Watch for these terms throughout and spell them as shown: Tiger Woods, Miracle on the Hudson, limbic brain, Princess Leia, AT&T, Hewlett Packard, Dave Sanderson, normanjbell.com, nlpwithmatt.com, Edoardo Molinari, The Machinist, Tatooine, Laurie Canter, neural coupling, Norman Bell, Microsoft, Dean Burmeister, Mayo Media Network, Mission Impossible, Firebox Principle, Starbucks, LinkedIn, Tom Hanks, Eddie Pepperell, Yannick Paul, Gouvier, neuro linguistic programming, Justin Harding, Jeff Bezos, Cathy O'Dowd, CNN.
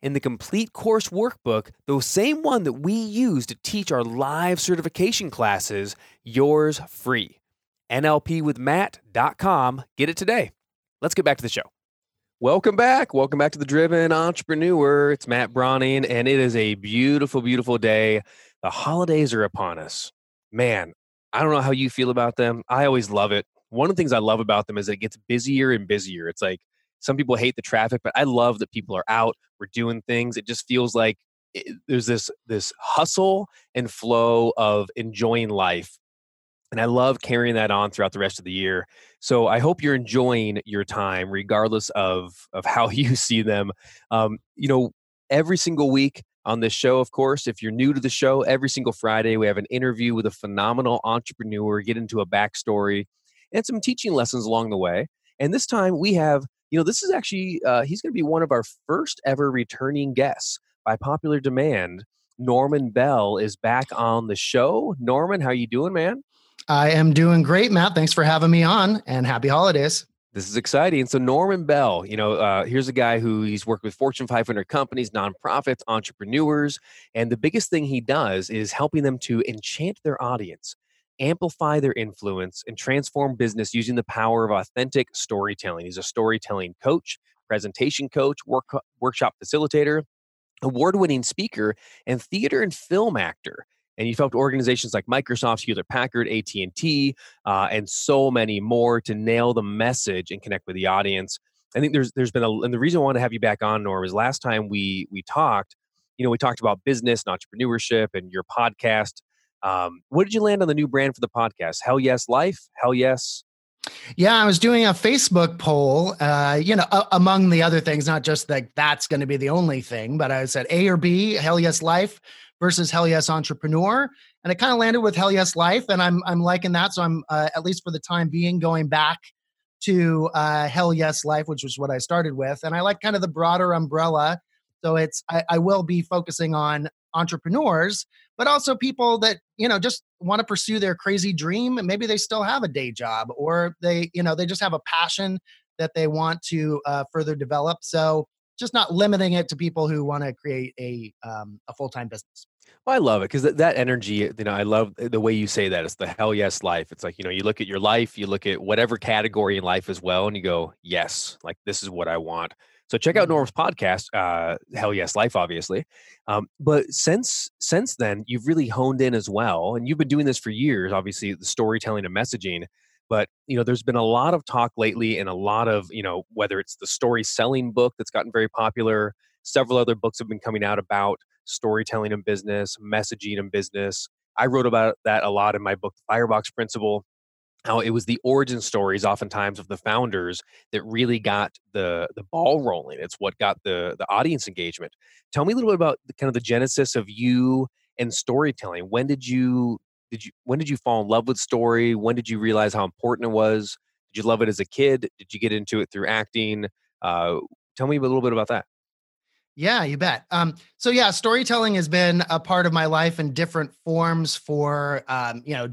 in the complete course workbook, the same one that we use to teach our live certification classes, yours free. nlpwithmatt.com. Get it today. Let's get back to the show. Welcome back. Welcome back to The Driven Entrepreneur. It's Matt Brauning, and it is a beautiful, beautiful day. The holidays are upon us. Man, I don't know how you feel about them. I always love it. One of the things I love about them is it gets busier and busier. It's like some people hate the traffic, but I love that people are out. We're doing things. It just feels like there's this hustle and flow of enjoying life. And I love carrying that on throughout the rest of the year. So I hope you're enjoying your time, regardless of how you see them. Every single week on this show, of course, if you're new to the show, every single Friday, we have an interview with a phenomenal entrepreneur, get into a backstory and some teaching lessons along the way. And this time we have, this is actually, he's going to be one of our first ever returning guests by popular demand. Norman Bell is back on the show. Norman, how you doing, man? I am doing great, Matt. Thanks for having me on, and happy holidays. This is exciting. So Norman Bell, here's a guy who he's worked with Fortune 500 companies, nonprofits, entrepreneurs, and the biggest thing he does is helping them to enchant their audience, amplify their influence, and transform business using the power of authentic storytelling. He's a storytelling coach, presentation coach, workshop facilitator, award-winning speaker, and theater and film actor. And you've helped organizations like Microsoft, Hewlett Packard, AT&T, and so many more to nail the message and connect with the audience. I think there's been and the reason I want to have you back on, Norm, is last time we talked, we talked about business and entrepreneurship and your podcast. What did you land on the new brand for the podcast? Hell Yes Life? Hell Yes? Yeah, I was doing a Facebook poll, among the other things, not just like that's going to be the only thing, but I said A or B, Hell Yes Life versus Hell Yes Entrepreneur. And it kind of landed with Hell Yes Life, and I'm liking that. So I'm, at least for the time being, going back to Hell Yes Life, which was what I started with. And I like kind of the broader umbrella. So I will be focusing on entrepreneurs, but also people that, just want to pursue their crazy dream. And maybe they still have a day job, or they just have a passion that they want to further develop. So just not limiting it to people who want to create a full-time business. Well, I love it because that energy, I love the way you say that. It's the Hell Yes Life. It's like, you look at your life, you look at whatever category in life as well, and you go, yes, like this is what I want. So check out Norm's podcast, Hell Yes Life, obviously. But since then, you've really honed in as well. And you've been doing this for years, obviously, the storytelling and messaging. But, there's been a lot of talk lately and a lot of, whether it's the story selling book that's gotten very popular, several other books have been coming out about storytelling in business, messaging in business. I wrote about that a lot in my book, Firebox Principle, how it was the origin stories oftentimes of the founders that really got the ball rolling. It's what got the audience engagement. Tell me a little bit about the genesis of you and storytelling. When did you fall in love with story? When did you realize how important it was? Did you love it as a kid? Did you get into it through acting? Tell me a little bit about that. Yeah, you bet. Storytelling has been a part of my life in different forms for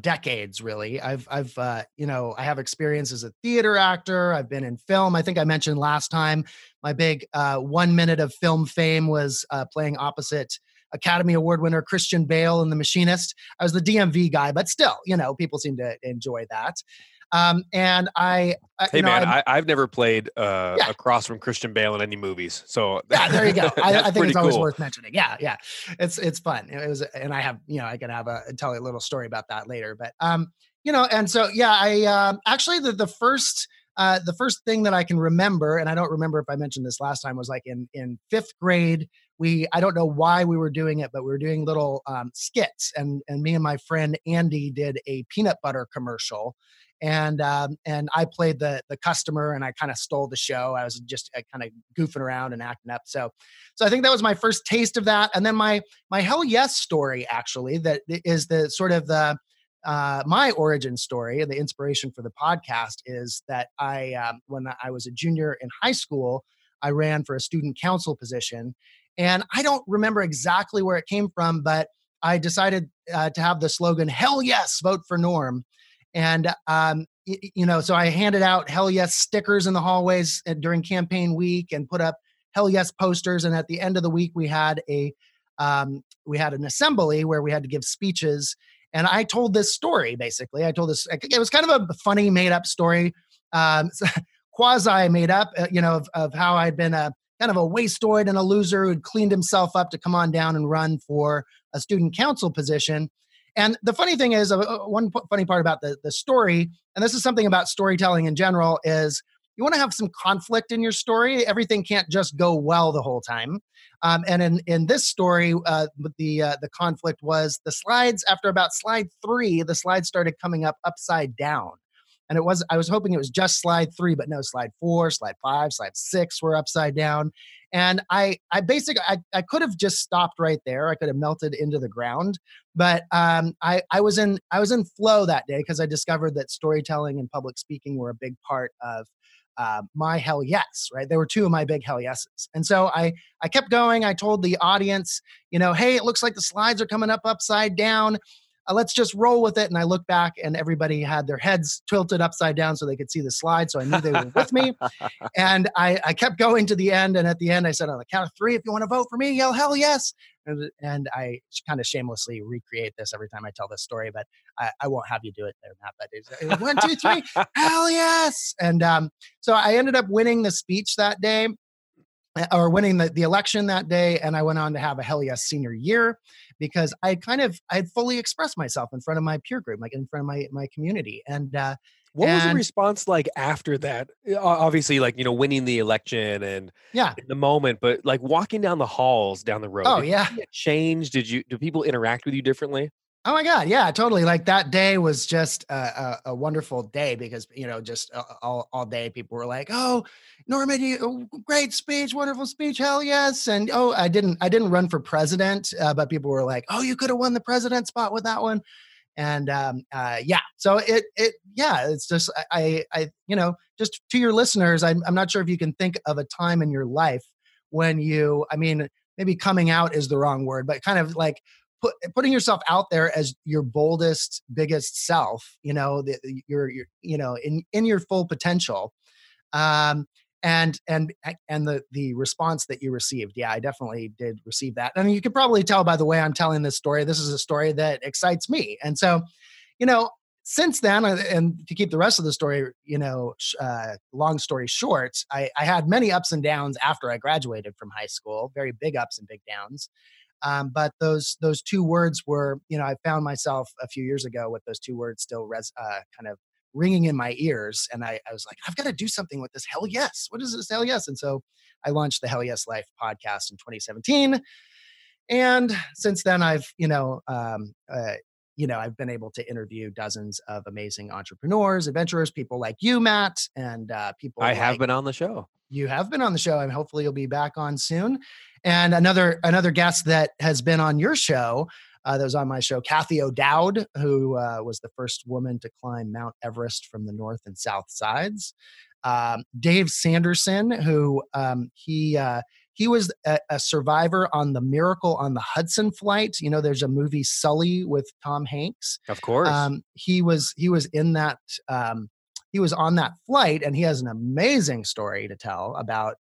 decades. Really, I have experience as a theater actor. I've been in film. I think I mentioned last time my big 1 minute of film fame was playing opposite Academy Award winner Christian Bale in The Machinist. I was the DMV guy, but still, people seem to enjoy that. And I've never played across from Christian Bale in any movies. So yeah, there you go. I think it's always worth mentioning. Yeah. Yeah. It's fun. It was, and I have, I can have tell a little story about that later, but, and so, yeah, I, actually the first thing that I can remember, and I don't remember if I mentioned this last time, was like in fifth grade, I don't know why we were doing it, but we were doing little skits, and me and my friend Andy did a peanut butter commercial, and I played the customer, and I kind of stole the show. I was just kind of goofing around and acting up. So I think that was my first taste of that. And then my Hell Yes story, actually, that is the sort of the my origin story, and the inspiration for the podcast, is that I when I was a junior in high school, I ran for a student council position. And I don't remember exactly where it came from, but I decided to have the slogan, "Hell Yes, vote for Norm." And, so I handed out Hell Yes stickers in the hallways during campaign week, and put up Hell Yes posters. And at the end of the week, we had an assembly where we had to give speeches. And I told this story, basically. It was kind of a funny made up story, quasi made up, of how I'd been kind of a wastoid and a loser who'd cleaned himself up to come on down and run for a student council position. And the funny thing is, one funny part about the story, and this is something about storytelling in general, is you want to have some conflict in your story. Everything can't just go well the whole time. And in this story, the conflict was the slides. After about slide 3, the slides started coming up upside down. And I was hoping it was just slide 3, but no, slide 4, slide 5, slide 6 were upside down. And I could have just stopped right there. I could have melted into the ground, but I was in flow that day, because I discovered that storytelling and public speaking were a big part of my Hell Yes, right? There were 2 of my big Hell Yeses. And so I kept going. I told the audience, hey, it looks like the slides are coming up upside down. Let's just roll with it. And I looked back, and everybody had their heads tilted upside down so they could see the slide. So I knew they were with me. And I kept going to the end. And at the end, I said, on the count of 3, if you want to vote for me, yell Hell Yes. And I kind of shamelessly recreate this every time I tell this story, but I won't have you do it there, Matt. But it's 1, 2, 3, Hell Yes. And so I ended up winning the speech that day, or winning the election that day. And I went on to have a Hell Yes senior year, because I had fully expressed myself in front of my peer group, like in front of my community. And what was the response like after that? Obviously, like, winning the election and in the moment, but like walking down the halls down the road. Oh, yeah. Did it change? Do people interact with you differently? Oh my God. Yeah, totally. Like that day was just a wonderful day, because, just all day people were like, "Oh, Norman, great speech, wonderful speech. Hell yes." And, "Oh, I didn't run for president," but people were like, "Oh, you could have won the president spot with that one." And, so it's just, just to your listeners, I'm not sure if you can think of a time in your life when maybe coming out is the wrong word, but kind of like, putting yourself out there as your boldest, biggest self, in your full potential. And the response that you received. Yeah, I definitely did receive that. I mean, you could probably tell by the way I'm telling this story, this is a story that excites me. And so, since then, and to keep the rest of the story, long story short, I had many ups and downs after I graduated from high school, very big ups and big downs. But those 2 words were, I found myself a few years ago with those 2 words still kind of ringing in my ears. And I was like, I've got to do something with this Hell Yes. What is this Hell Yes? And so I launched the Hell Yes Life podcast in 2017. And since then I've, I've been able to interview dozens of amazing entrepreneurs, adventurers, people like you, Matt, and people. I have been on the show. You have been on the show, and hopefully you'll be back on soon. And another guest that has been on your show, that was on my show, Cathy O'Dowd, who was the first woman to climb Mount Everest from the north and south sides. Dave Sanderson, who he was a survivor on the Miracle on the Hudson flight. There's a movie Sully with Tom Hanks. Of course, he was in that. He was on that flight, and he has an amazing story to tell about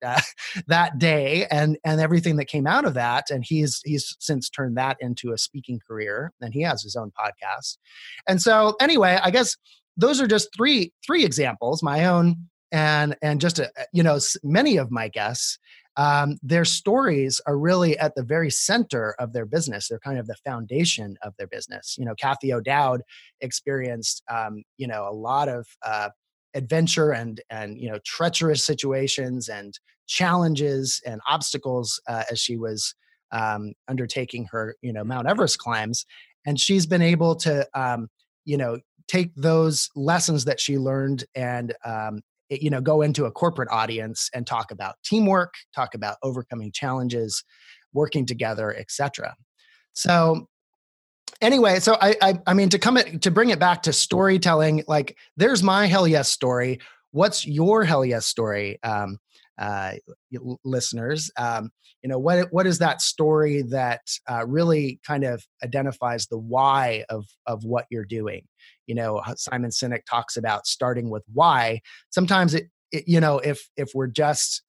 that day and everything that came out of that. And he's since turned that into a speaking career, and he has his own podcast. And so anyway, I guess those are just three examples, my own and just many of my guests. Their stories are really at the very center of their business. They're kind of the foundation of their business. You know, Cathy O'Dowd experienced a lot of adventure and treacherous situations and challenges and obstacles as she was undertaking her Mount Everest climbs, and she's been able to take those lessons that she learned and go into a corporate audience and talk about teamwork, talk about overcoming challenges, working together, etc. So anyway, so I mean to bring it back to storytelling, like there's my Hell Yes story. What's your Hell Yes story, listeners? What is that story that really kind of identifies the why of what you're doing? You know, Simon Sinek talks about starting with why. Sometimes if we're just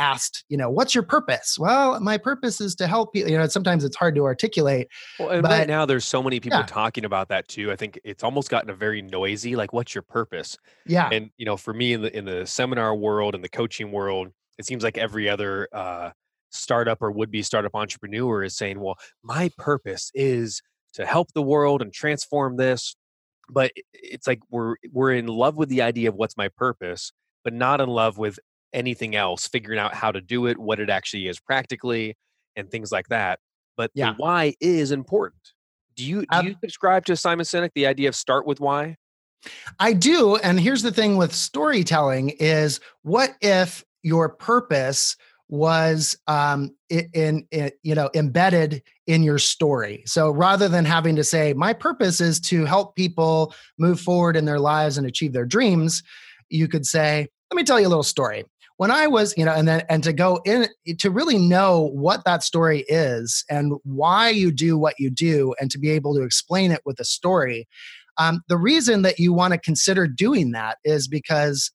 asked, what's your purpose? Well, my purpose is to help people. Sometimes it's hard to articulate. Well, and right now there's so many people talking about that too. I think it's almost gotten a very noisy, like, what's your purpose? Yeah. And for me in the seminar world and the coaching world, it seems like every other startup or would-be startup entrepreneur is saying, well, my purpose is to help the world and transform this. But it's like we're in love with the idea of what's my purpose, but not in love with anything else, figuring out how to do it, what it actually is practically, and things like that. But the why is important. Do you subscribe to Simon Sinek, the idea of start with why? I do. And here's the thing with storytelling is, what if your purpose was embedded in your story? So rather than having to say, my purpose is to help people move forward in their lives and achieve their dreams, you could say, let me tell you a little story. When I was, and to go in, to really know what that story is and why you do what you do, and to be able to explain it with a story. The reason that you want to consider doing that is because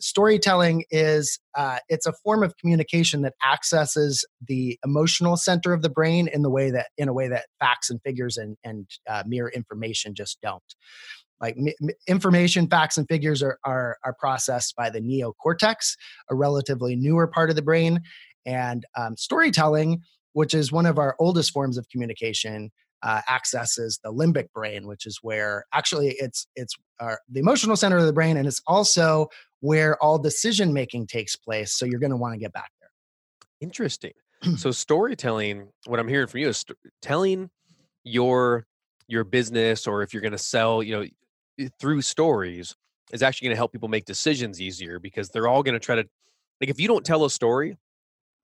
storytelling is, it's a form of communication that accesses the emotional center of the brain in a way that facts and figures and mere information just don't. Like information, facts, and figures are processed by the neocortex, a relatively newer part of the brain. And storytelling, which is one of our oldest forms of communication, accesses the limbic brain, which is where actually it's the emotional center of the brain. And it's also where all decision-making takes place. So you're going to want to get back there. Interesting. So storytelling, what I'm hearing from you is telling your business, or if you're going to sell, through stories, is actually going to help people make decisions easier, because they're all going to try to, like, if you don't tell a story,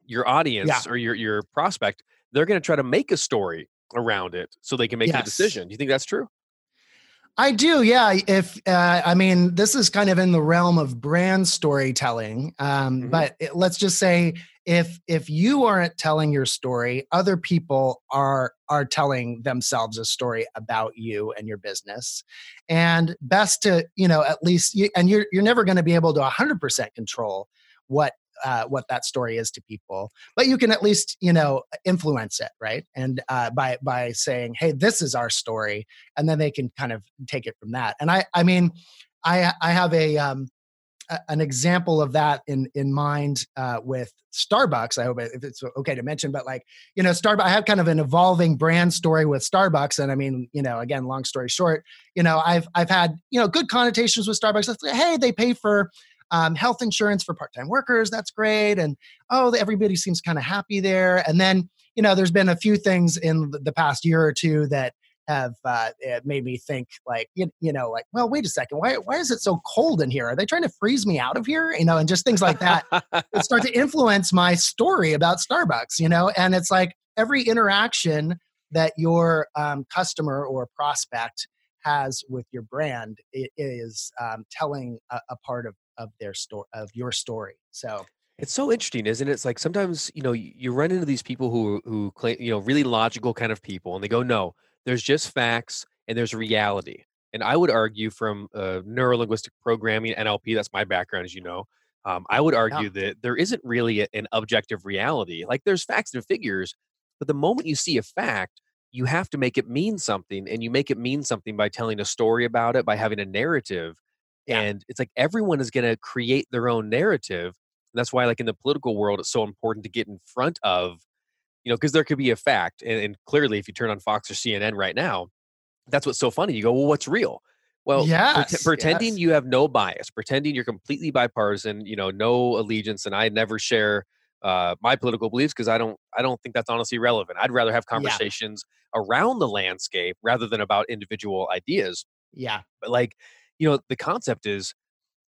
your audience or your prospect, they're going to try to make a story around it so they can make a decision. Do you think that's true? I do. Yeah. If this is kind of in the realm of brand storytelling, but let's just say if you aren't telling your story, other people are telling themselves a story about you and your business. And best to, at least, you're never going to be able to 100% control what that story is to people, but you can at least, influence it. Right. And, by saying, hey, this is our story. And then they can kind of take it from that. And I have an example of that in mind, with Starbucks. I hope it's okay to mention, but Starbucks, I have kind of an evolving brand story with Starbucks. And again, long story short, I've had, good connotations with Starbucks. Hey, they pay for health insurance for part-time workers. That's great. And, everybody seems kind of happy there. And then, there's been a few things in the past year or two that have made me think well, wait a second. Why is it so cold in here? Are they trying to freeze me out of here? And just things like that that start to influence my story about Starbucks, and it's like every interaction that your customer or prospect has with your brand, it is telling a part of their story, of your story. So it's so interesting, isn't it? It's like sometimes, you run into these people who claim, really logical kind of people, and they go, no, there's just facts and there's reality. And I would argue from neuro linguistic programming, NLP, that's my background, as you know, I would argue that there isn't really an objective reality. Like, there's facts and figures, but the moment you see a fact, you have to make it mean something, and you make it mean something by telling a story about it, by having a narrative. Yeah. And it's like everyone is going to create their own narrative. And that's why, like, in the political world, it's so important to get in front of, you know, because there could be a fact. And clearly, if you turn on Fox or CNN right now, that's what's so funny. You go, well, what's real? Well, pretending you have no bias, pretending you're completely bipartisan, you know, no allegiance. And I never share my political beliefs because I don't think that's honestly relevant. I'd rather have conversations around the landscape rather than about individual ideas. Yeah. But, like, you know, the concept is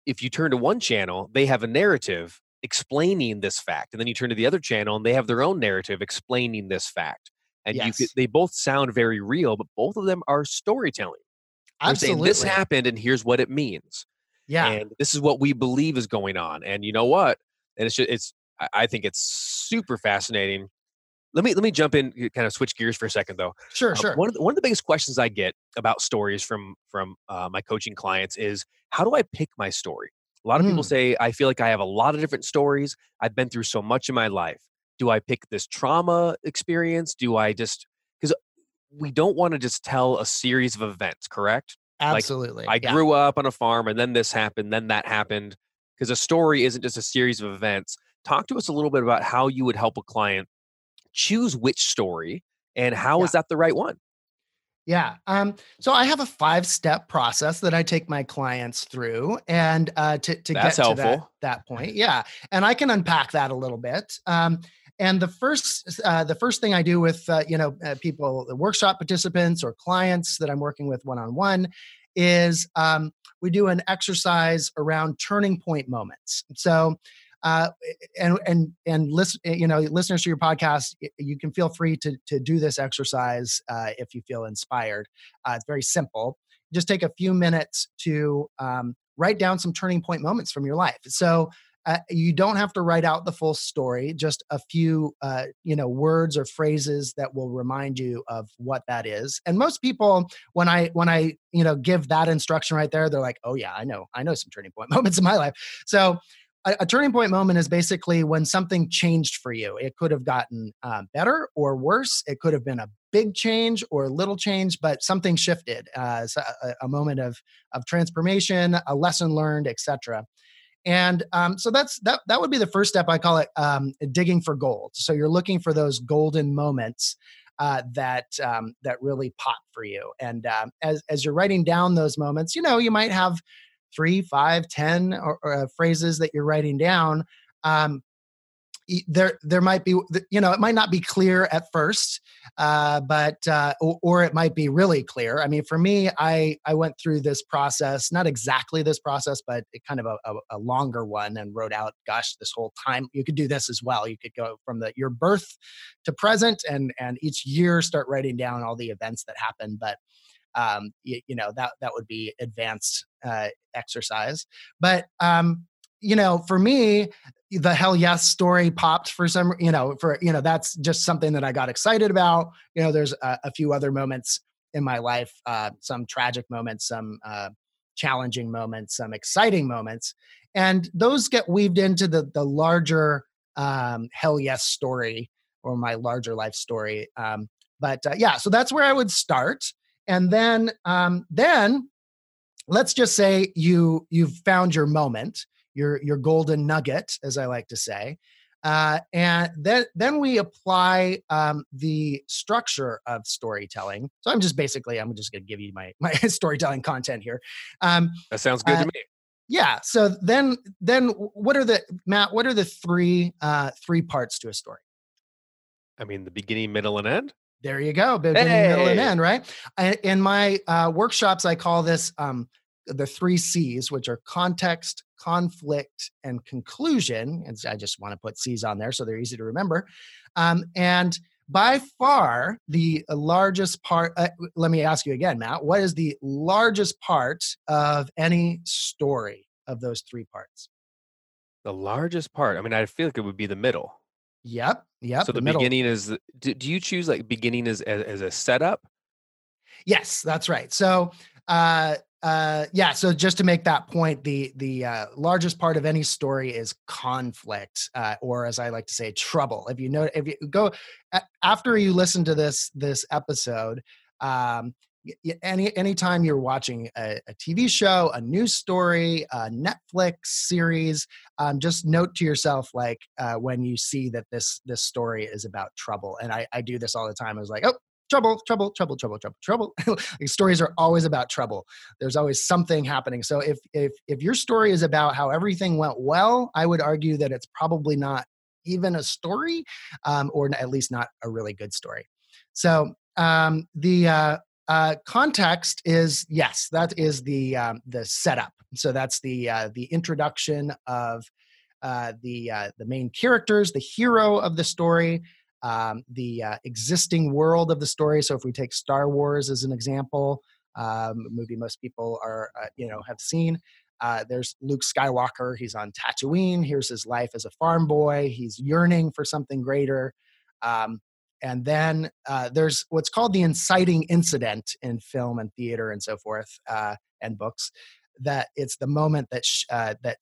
if you turn to one channel, they have a narrative explaining this fact. And then you turn to the other channel and they have their own narrative explaining this fact. And they both sound very real, but both of them are storytelling. I'm saying this happened and here's what it means. Yeah. And this is what we believe is going on. And you know what? And it's just, I think it's super fascinating. Let me jump in, kind of switch gears for a second though. Sure. One of the biggest questions I get about stories from my coaching clients is, how do I pick my story? A lot of people say, I feel like I have a lot of different stories. I've been through so much in my life. Do I pick this trauma experience? Do I just, because we don't want to just tell a series of events, correct? Absolutely. Like, I grew up on a farm and then this happened, then that happened. Because a story isn't just a series of events. Talk to us a little bit about how you would help a client choose which story and how is that the right one? Yeah. So I have a 5-step process that I take my clients through and to get to that point. Yeah. And I can unpack that a little bit. And the first thing I do with people, the workshop participants or clients that I'm working with one-on-one, is we do an exercise around turning point moments. So, and listen, you know, listeners to your podcast, you can feel free to do this exercise if you feel inspired. It's very simple. Just take a few minutes to write down some turning point moments from your life. So. You don't have to write out the full story, just a few, words or phrases that will remind you of what that is. And most people, when I, give that instruction right there, they're like, oh yeah, I know some turning point moments in my life. So a turning point moment is basically when something changed for you. It could have gotten better or worse. It could have been a big change or a little change, but something shifted, a moment of transformation, a lesson learned, etc. And so that would be the first step. I call it digging for gold. So you're looking for those golden moments that really pop for you. And as you're writing down those moments, you might have 3, 5, 10 or phrases that you're writing down. There might be, it might not be clear at first, but it might be really clear. I mean, for me, I went through this process, not exactly this process, but kind of a longer one, and wrote out, gosh, this whole time. You could do this as well. You could go from your birth to present, and each year start writing down all the events that happened. But that would be advanced exercise. But for me, the Hell Yes story popped for some, that's just something that I got excited about. There's a few other moments in my life, some tragic moments, some challenging moments, some exciting moments. And those get weaved into the larger Hell Yes story, or my larger life story. So that's where I would start. And then let's just say you've found your moment. Your golden nugget, as I like to say, and then we apply the structure of storytelling. So I'm just going to give you my storytelling content here. That sounds good to me. Yeah. So then what are the three parts to a story? I mean, the beginning, middle, and end. There you go. Beginning, middle, and end. Right. In my workshops, I call this the 3 C's, which are context, conflict, and conclusion. And I just want to put C's on there so they're easy to remember. And by far, the largest part, let me ask you again, Matt, what is the largest part of any story of those 3 parts? The largest part? I mean, I feel like it would be the middle. Yep. So the beginning is, do you choose beginning as a setup? Yes, that's right. So, Yeah. So just to make that point, the largest part of any story is conflict, or as I like to say, trouble. If you go after you listen to this episode, anytime you're watching a TV show, a news story, a Netflix series, just note to yourself, like, when you see that this story is about trouble. And I do this all the time. I was like, oh, trouble. Stories are always about trouble. There's always something happening. So if your story is about how everything went well, I would argue that it's probably not even a story, or at least not a really good story. So context is, yes, that is the setup. So that's the introduction of the main characters, the hero of the story, the existing world of the story. So if we take Star Wars as an example, a movie most people are have seen. There's Luke Skywalker. He's on Tatooine. Here's his life as a farm boy. He's yearning for something greater. And then there's what's called the inciting incident in film and theater and so forth, and books. That it's the moment that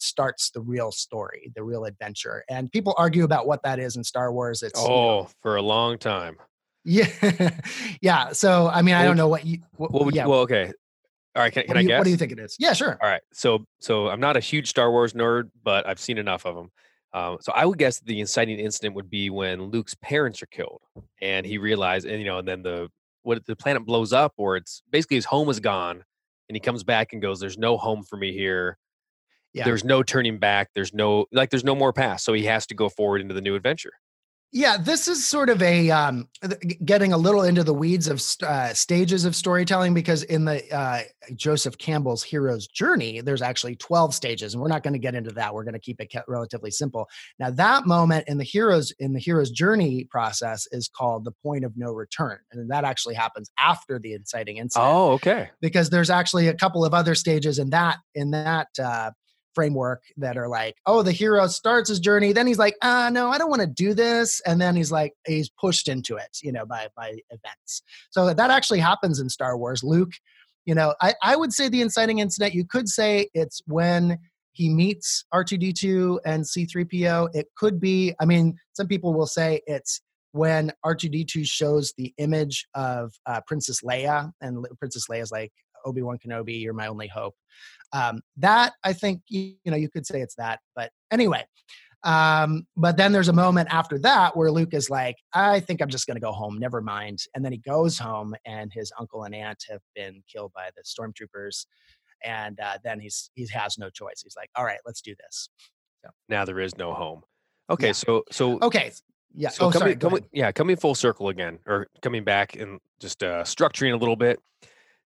starts the real story, the real adventure. And people argue about what that is in Star Wars. It's for a long time. Yeah, yeah. So I mean, I don't know what you. Well, okay. All right. Can I guess? What do you think it is? Yeah, sure. All right. So I'm not a huge Star Wars nerd, but I've seen enough of them. So I would guess the inciting incident would be when Luke's parents are killed, and he realized, and then the planet blows up, or it's basically his home is gone, and he comes back and goes, "There's no home for me here. Yeah. There's no turning back. There's no more past." So he has to go forward into the new adventure. Yeah, this is sort of a getting a little into the weeds of stages of storytelling, because in the Joseph Campbell's hero's journey, there's actually 12 stages, and we're not going to get into that. We're going to keep it relatively simple. Now, that moment in the hero's journey process is called the point of no return, and that actually happens after the inciting incident. Oh, okay. Because there's actually a couple of other stages in that framework that are like, oh, the hero starts his journey, then he's like, no, I don't want to do this, and then he's pushed into it, by events. So that actually happens in Star Wars. Luke, I would say the inciting incident, you could say it's when he meets R2-D2 and C-3PO. It could be, some people will say it's when R2-D2 shows the image of Princess Leia, and Princess Leia's like, Obi-Wan Kenobi, you're my only hope. That, I think, you could say it's that, but anyway. But then there's a moment after that where Luke is like, I think I'm just going to go home. Never mind. And then he goes home, and his uncle and aunt have been killed by the stormtroopers. And then he has no choice. He's like, all right, let's do this. So. Now there is no home. Okay. Yeah. So. Okay. Yeah. So coming full circle again, or coming back and just structuring a little bit.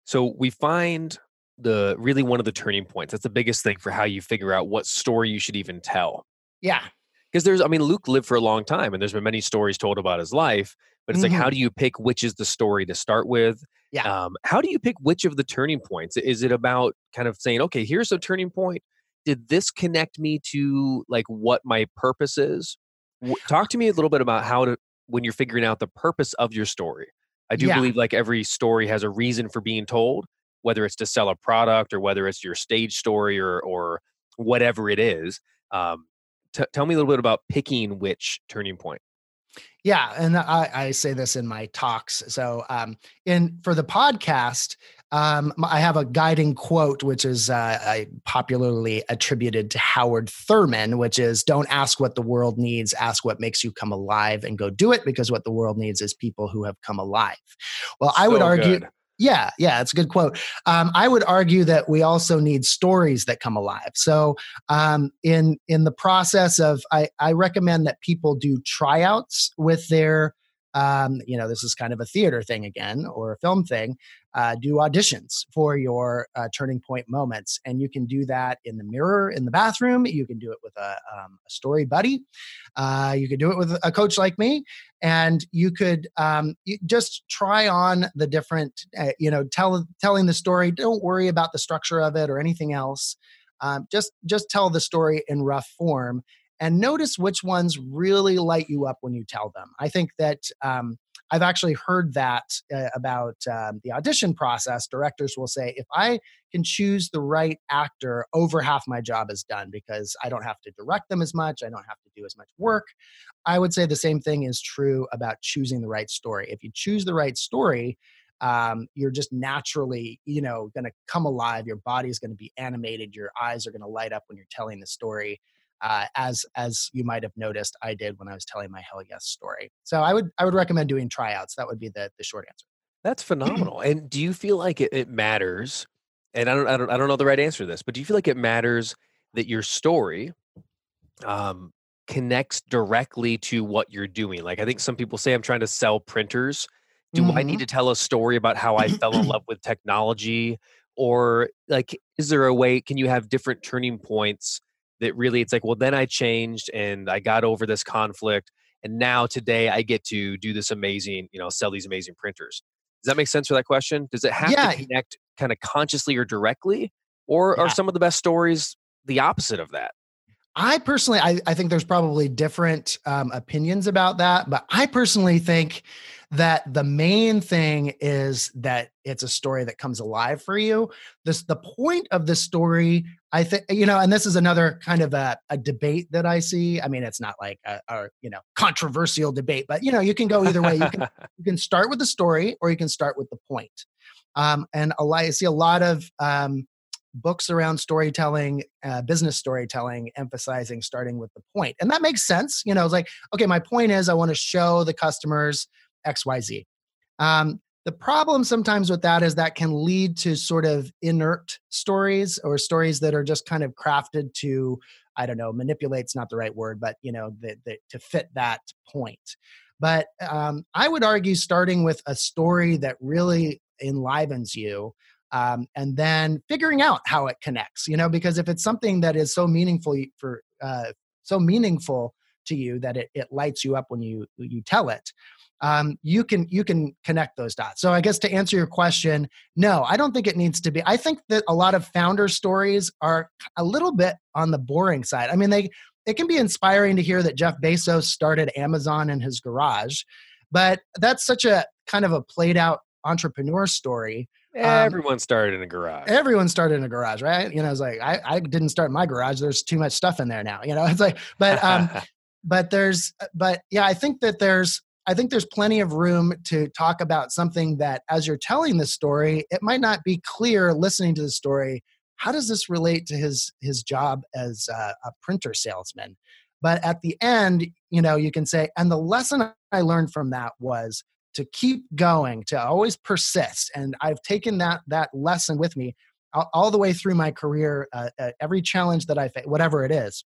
So we find one of the turning points. That's the biggest thing for how you figure out what story you should even tell. Yeah. Because Luke lived for a long time, and there's been many stories told about his life, but it's like, how do you pick which is the story to start with? Yeah. How do you pick which of the turning points? Is it about kind of saying, okay, here's a turning point. Did this connect me to like what my purpose is? Talk to me a little bit about when you're figuring out the purpose of your story. I do believe like every story has a reason for being told, whether it's to sell a product or whether it's your stage story or whatever it is. Tell me a little bit about picking which turning point. Yeah. And I say this in my talks. So for the podcast, I have a guiding quote, which is popularly attributed to Howard Thurman, which is, don't ask what the world needs, ask what makes you come alive, and go do it, because what the world needs is people who have come alive. Well, I would argue... Good. Yeah, it's a good quote. I would argue that we also need stories that come alive. So in the process of, I recommend that people do tryouts with their, this is kind of a theater thing again, or a film thing, do auditions for your turning point moments. And you can do that in the mirror, in the bathroom. You can do it with a story buddy. You could do it with a coach like me. And you could just try on the different, telling the story. Don't worry about the structure of it or anything else. Just tell the story in rough form. And notice which ones really light you up when you tell them. I think that I've actually heard that about the audition process. Directors will say, if I can choose the right actor, over half my job is done because I don't have to direct them as much. I don't have to do as much work. I would say the same thing is true about choosing the right story. If you choose the right story, you're just naturally, going to come alive. Your body is going to be animated. Your eyes are going to light up when you're telling the story. As you might have noticed, I did when I was telling my Hell Yes story. So I would recommend doing tryouts. That would be the short answer. That's phenomenal. And do you feel like it matters? And I don't know the right answer to this, but do you feel like it matters that your story connects directly to what you're doing? Like I think some people say, I'm trying to sell printers. Do I need to tell a story about how I fell in love with technology? Or like, is there a way, can you have different turning points that really it's like, well, then I changed and I got over this conflict. And now today I get to do this amazing, sell these amazing printers. Does that make sense for that question? Does it have to connect kind of consciously or directly? Or are some of the best stories the opposite of that? I personally, I think there's probably different opinions about that, but I personally think that the main thing is that it's a story that comes alive for you. The point of the story, I think, and this is another kind of a debate that I see. I mean, it's not like a controversial debate, but you can go either way. You can start with the story or you can start with the point. I see a lot of books around storytelling, business storytelling, emphasizing starting with the point. And that makes sense. It's like, okay, my point is I want to show the customers X, Y, Z. The problem sometimes with that is that can lead to sort of inert stories or stories that are just kind of crafted to, I don't know, manipulate's not the right word, but to fit that point. But I would argue starting with a story that really enlivens you, and then figuring out how it connects, because if it's something that is so meaningful to you that it lights you up when you tell it, you can connect those dots. So I guess to answer your question, no, I don't think it needs to be. I think that a lot of founder stories are a little bit on the boring side. I mean, it can be inspiring to hear that Jeff Bezos started Amazon in his garage, but that's such a kind of a played out entrepreneur story. Everyone started in a garage. Everyone started in a garage, right? It's like, I didn't start in my garage. There's too much stuff in there now. It's like, but, I think that there's plenty of room to talk about something that as you're telling the story, it might not be clear listening to the story. How does this relate to his job as a printer salesman? But at the end, you can say, and the lesson I learned from that was to keep going, to always persist. And I've taken that lesson with me all the way through my career, every challenge that I face, whatever it is.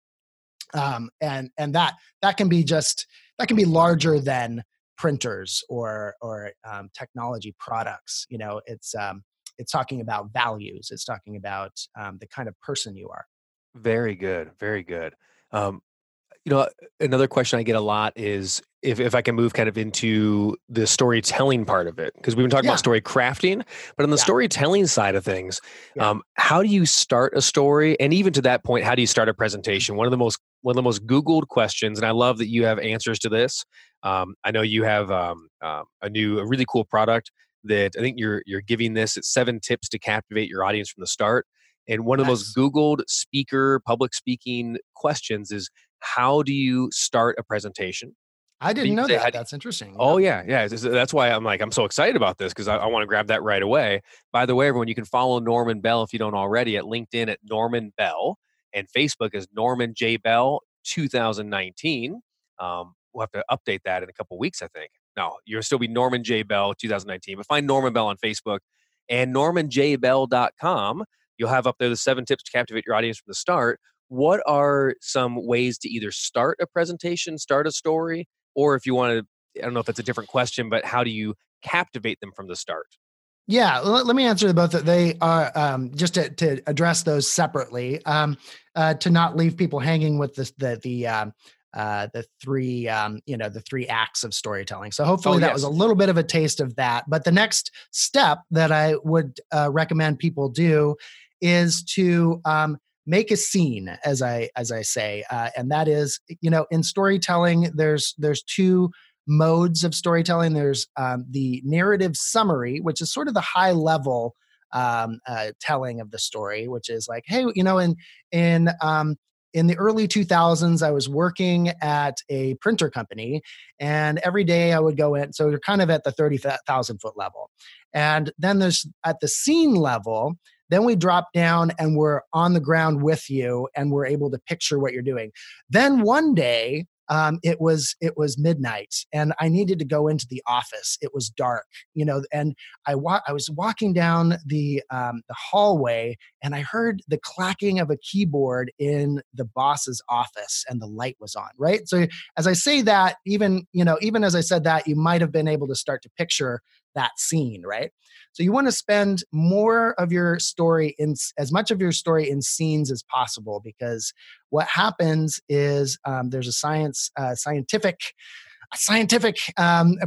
And that can be larger than printers or technology products. It's talking about values. It's talking about the kind of person you are. Very good. Very good. Another question I get a lot is if I can move kind of into the storytelling part of it, because we've been talking about story crafting, but on the storytelling side of things, how do you start a story? And even to that point, how do you start a presentation? One of the most Googled questions, and I love that you have answers to this. I know you have a really cool product that I think you're giving this. It's 7 tips to captivate your audience from the start. And one of the most Googled public speaking questions is, how do you start a presentation? I didn't know that. That's interesting. Oh, yeah. That's why I'm so excited about this, because I want to grab that right away. By the way, everyone, you can follow Norman Bell if you don't already at LinkedIn at Norman Bell, and Facebook is Norman J. Bell 2019. We'll have to update that in a couple of weeks, I think. No, you'll still be Norman J. Bell 2019, but find Norman Bell on Facebook and normanjbell.com. You'll have up there the 7 tips to captivate your audience from the start. What are some ways to either start a presentation, start a story, or if you want to, I don't know if that's a different question, but how do you captivate them from the start? Yeah, let me answer both. They are just to address those separately, to not leave people hanging with the 3 acts of storytelling. So hopefully that was a little bit of a taste of that. But the next step that I would recommend people do is to make a scene, as I say, and that is, in storytelling, there's two modes of storytelling. There's the narrative summary, which is sort of the high level telling of the story, which is like, hey, you know, in the early 2000s, I was working at a printer company, and every day I would go in. So you're kind of at the 30,000 foot level. And then there's at the scene level, then we drop down and we're on the ground with you and we're able to picture what you're doing. Then one day, it was midnight and I needed to go into the office. It was dark, you know, and I was walking down the hallway and I heard the clacking of a keyboard in the boss's office and the light was on, right? So as I say that, even as I said that, you might've been able to start to picture that scene, right? So you want to spend more of your story as much of your story in scenes as possible, because what happens is there's a scientific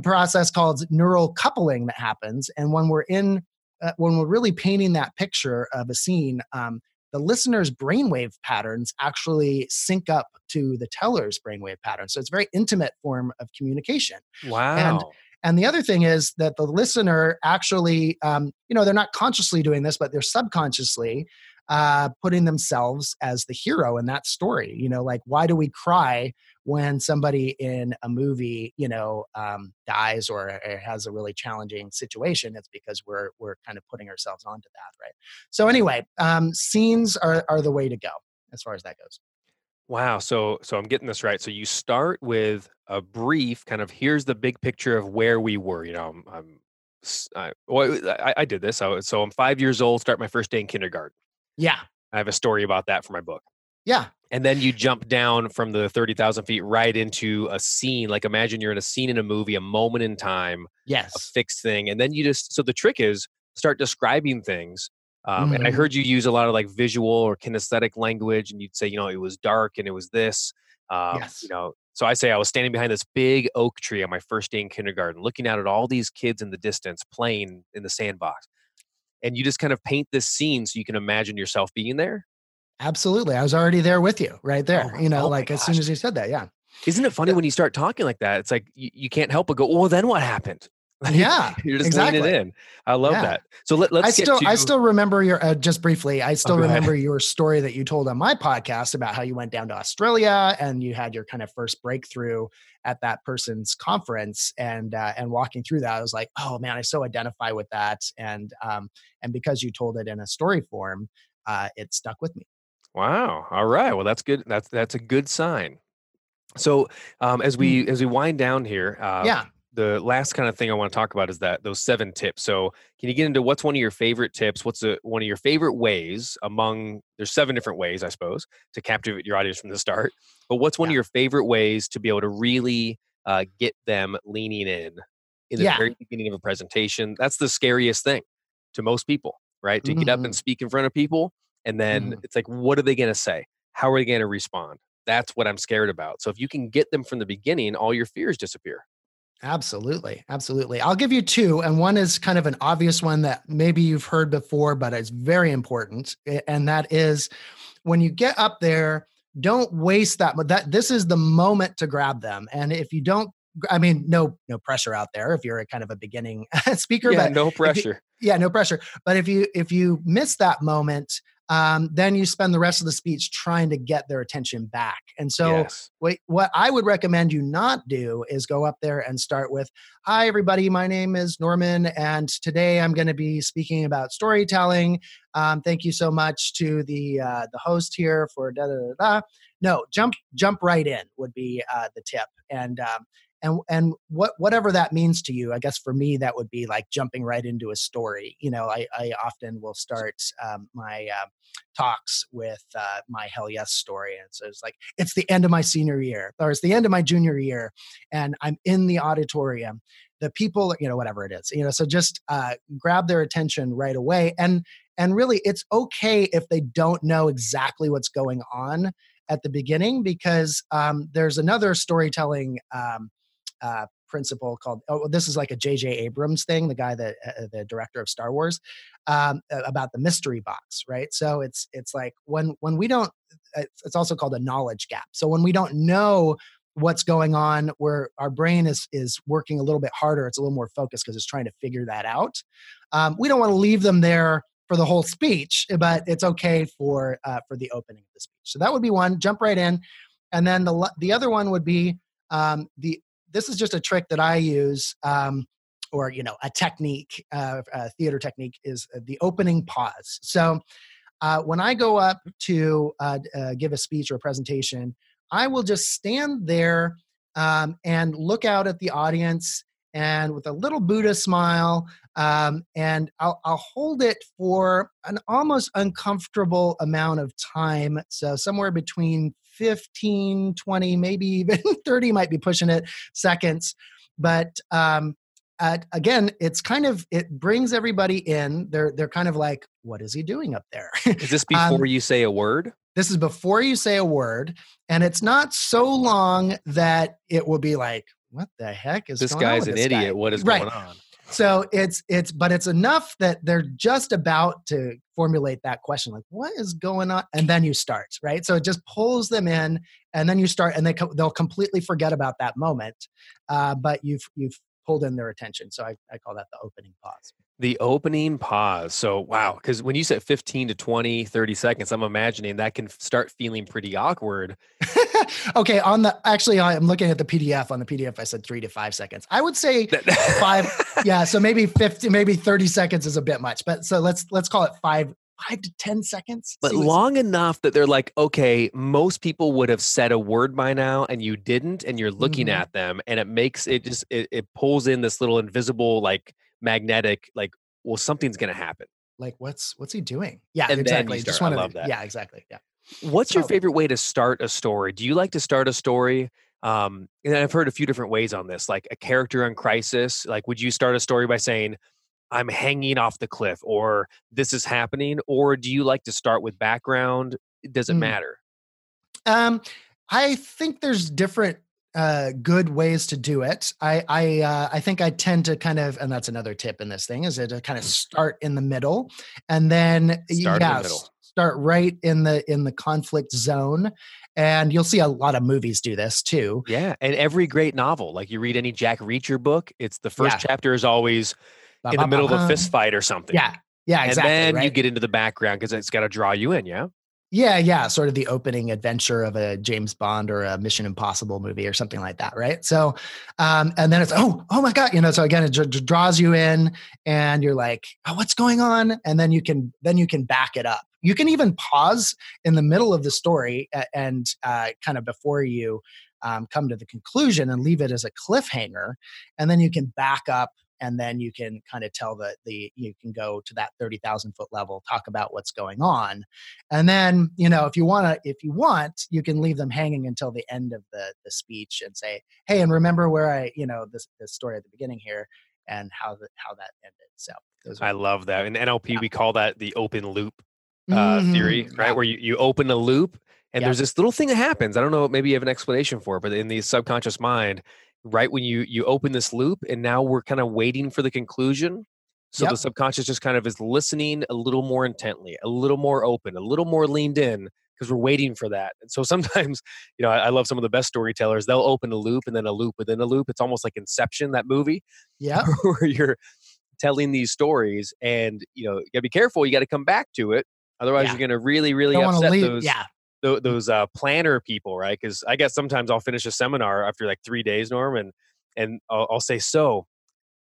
process called neural coupling that happens, and when we're really painting that picture of a scene, the listener's brainwave patterns actually sync up to the teller's brainwave patterns. So it's a very intimate form of communication. Wow. And the other thing is that the listener actually, they're not consciously doing this, but they're subconsciously putting themselves as the hero in that story. You know, like, why do we cry when somebody in a movie, dies or has a really challenging situation? It's because we're kind of putting ourselves onto that, right? So anyway, scenes are the way to go as far as that goes. Wow. So I'm getting this right. So you start with a brief kind of, here's the big picture of where we were. You know, I did this. So I'm 5 years old, start my first day in kindergarten. Yeah. I have a story about that for my book. Yeah. And then you jump down from the 30,000 feet right into a scene. Like, imagine you're in a scene in a movie, a moment in time. Yes. A fixed thing. And then so the trick is start describing things. And I heard you use a lot of like visual or kinesthetic language, and you'd say, it was dark and it was this, yes. So I say I was standing behind this big oak tree on my first day in kindergarten, looking out at all these kids in the distance playing in the sandbox. And you just kind of paint this scene so you can imagine yourself being there. Absolutely. I was already there with you right there, as soon as you said that. Yeah. Isn't it funny when you start talking like that? It's like, you can't help but go, well, then what happened? Yeah, you're just exactly. Leaning in. I love that. So I still remember your just briefly. I still remember your story that you told on my podcast about how you went down to Australia and you had your kind of first breakthrough at that person's conference, and walking through that, I was like, oh man, I so identify with that. And because you told it in a story form, it stuck with me. Wow. All right. Well, that's good. That's a good sign. So as we wind down here, the last kind of thing I want to talk about is that those 7 tips. So can you get into what's one of your favorite tips? What's one of your favorite ways among, there's 7 different ways, I suppose, to captivate your audience from the start, but what's one of your favorite ways to be able to really get them leaning in the very beginning of a presentation? That's the scariest thing to most people, right? To get up and speak in front of people. And then it's like, what are they going to say? How are they going to respond? That's what I'm scared about. So if you can get them from the beginning, all your fears disappear. Absolutely. Absolutely. I'll give you 2. And one is kind of an obvious one that maybe you've heard before, but it's very important. And that is, when you get up there, don't waste that. This is the moment to grab them. And if you don't, I mean, no pressure out there if you're a kind of a beginning speaker, but no pressure. No pressure. But if you miss that moment, then you spend the rest of the speech trying to get their attention back. And so what I would recommend you not do is go up there and start with, hi, everybody, my name is Norman, and today I'm going to be speaking about storytelling. Thank you so much to the host here for da-da-da-da. No, jump right in would be the tip. And whatever that means to you, I guess for me, that would be like jumping right into a story. You know, I often will start my talks with my Hell Yes story. And so it's like, it's the end of my senior year, or it's the end of my junior year, and I'm in the auditorium. The people, whatever it is, so just grab their attention right away. And really, it's okay if they don't know exactly what's going on at the beginning, because there's another storytelling principle called, this is like a J.J. Abrams thing, the guy that the director of Star Wars, about the mystery box, right? So it's like when we don't, it's also called a knowledge gap. So when we don't know what's going on, where our brain is working a little bit harder. It's a little more focused because it's trying to figure that out. We don't want to leave them there for the whole speech, but it's okay for the opening of the speech. So that would be one, jump right in. And then the other one would be, this is just a trick that I use, or, you know, a technique, a theater technique, is the opening pause. So when I go up to give a speech or a presentation, I will just stand there and look out at the audience, and with a little Buddha smile, and I'll hold it for an almost uncomfortable amount of time. So somewhere between 15, 20, maybe even 30, might be pushing it, seconds. But again, it brings everybody in. They're kind of like, what is he doing up there? Is this before you say a word? This is before you say a word, and it's not so long that it will be like, what the heck is this going on with this guy? This guy's an idiot. What is going on? So but it's enough that they're just about to formulate that question. Like, what is going on? And then you start, right? So it just pulls them in, and then you start, and they'll completely forget about that moment. But you've pulled in their attention. So I call that the opening pause. The opening pause. So, wow. Cause when you said 15 to 20, 30 seconds, I'm imagining that can start feeling pretty awkward. Okay. Actually, I'm looking at the PDF. On the PDF, I said 3 to 5 seconds. I would say 5. Yeah. So maybe 50, maybe 30 seconds is a bit much, but so let's call it 5 to 10 seconds. But long enough that they're like, okay, most people would have said a word by now, and you didn't, and you're looking at them, and it pulls in this little invisible, like, magnetic, like, well, something's going to happen. Like, what's he doing? Yeah, and exactly. You just want to love that. Yeah, exactly. Yeah. What's your favorite way to start a story? Do you like to start a story? And I've heard a few different ways on this, like a character in crisis. Like, would you start a story by saying, I'm hanging off the cliff, or this is happening? Or do you like to start with background? Does it matter? I think there's different good ways to do it. I think I tend to kind of, and that's another tip in this thing, is to kind of start in the middle, and then start right in the conflict zone. And you'll see a lot of movies do this too. Yeah. And every great novel, like you read any Jack Reacher book, it's the first chapter is always in the middle of a fist fight or something. Yeah. Yeah, exactly. And then you get into the background because it's got to draw you in. Yeah. Yeah. Yeah. Sort of the opening adventure of a James Bond or a Mission Impossible movie or something like that. Right. So, and then it's, oh my God, you know, so again, it draws you in, and you're like, oh, what's going on? And then you can back it up. You can even pause in the middle of the story and, kind of before you, come to the conclusion, and leave it as a cliffhanger. And then you can back up, and then you can kind of tell you can go to that 30,000 foot level, talk about what's going on. And then, you know, if you want, you can leave them hanging until the end of the speech and say, hey, and remember where I, you know, this story at the beginning here, and how that ended. So I love that. In NLP, we call that the open loop theory, right? Yeah. Where you open a loop, and there's this little thing that happens. I don't know, maybe you have an explanation for it, but in the subconscious mind, right when you open this loop, and now we're kind of waiting for the conclusion. So the subconscious just kind of is listening a little more intently, a little more open, a little more leaned in, because we're waiting for that. And so sometimes, you know, I love some of the best storytellers. They'll open a loop and then a loop within a loop. It's almost like Inception, that movie. Yeah. Where you're telling these stories, and, you know, you gotta be careful. You got to come back to it. Otherwise you're going to really, really upset those. Yeah. Those planner people, right? Because I guess sometimes I'll finish a seminar after like 3 days, Norm, and I'll say, so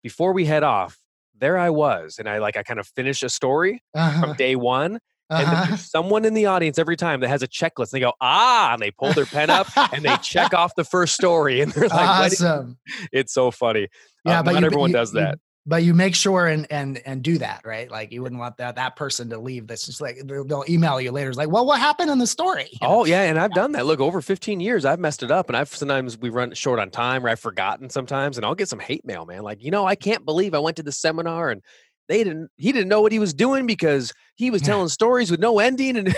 before we head off, there I was, and I kind of finish a story from day one, and then there's someone in the audience every time that has a checklist. And they go, and they pull their pen up and they check off the first story, and they're like, awesome. It's so funny. Yeah, but not everyone does that. But you make sure and do that, right? Like, you wouldn't want that person to leave. That's just like, they'll email you later. It's like, well, what happened in the story? You know? Oh yeah. And I've done that. Look, over 15 years, I've messed it up, and sometimes we run short on time, or I've forgotten sometimes, and I'll get some hate mail, man. Like, you know, I can't believe I went to the seminar, and he didn't know what he was doing because he was telling stories with no ending, and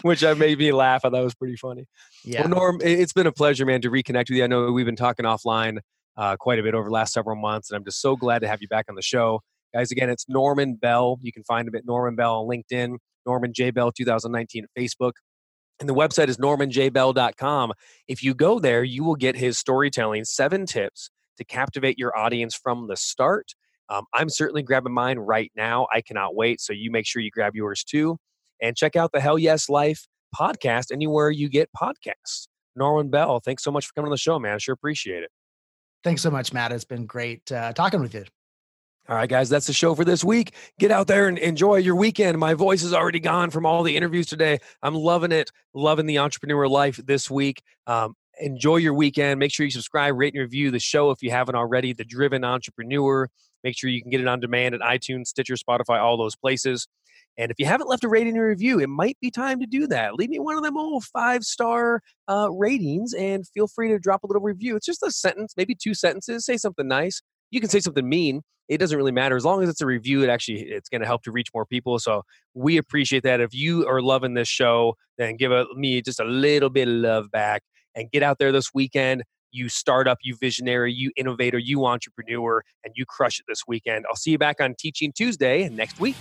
which made me laugh. I thought it was pretty funny. Yeah. Well, Norm, it's been a pleasure, man, to reconnect with you. I know we've been talking offline quite a bit over the last several months, and I'm just so glad to have you back on the show. Guys, again, it's Norman Bell. You can find him at Norman Bell on LinkedIn, Norman J. Bell 2019 at Facebook. And the website is normanjbell.com. If you go there, you will get his storytelling, 7 tips to captivate your audience from the start. I'm certainly grabbing mine right now. I cannot wait. So you make sure you grab yours too. And check out the Hell Yes Life podcast anywhere you get podcasts. Norman Bell, thanks so much for coming on the show, man. I sure appreciate it. Thanks so much, Matt. It's been great talking with you. All right, guys, that's the show for this week. Get out there and enjoy your weekend. My voice is already gone from all the interviews today. I'm loving it, loving the entrepreneur life this week. Enjoy your weekend. Make sure you subscribe, rate, and review the show if you haven't already, The Driven Entrepreneur. Make sure you can get it on demand at iTunes, Stitcher, Spotify, all those places. And if you haven't left a rating or review, it might be time to do that. Leave me one of them old 5-star ratings and feel free to drop a little review. It's just a sentence, maybe 2 sentences. Say something nice. You can say something mean. It doesn't really matter. As long as it's a review, it's going to help to reach more people. So we appreciate that. If you are loving this show, then give me just a little bit of love back and get out there this weekend. You startup, you visionary, you innovator, you entrepreneur, and you crush it this weekend. I'll see you back on Teaching Tuesday next week.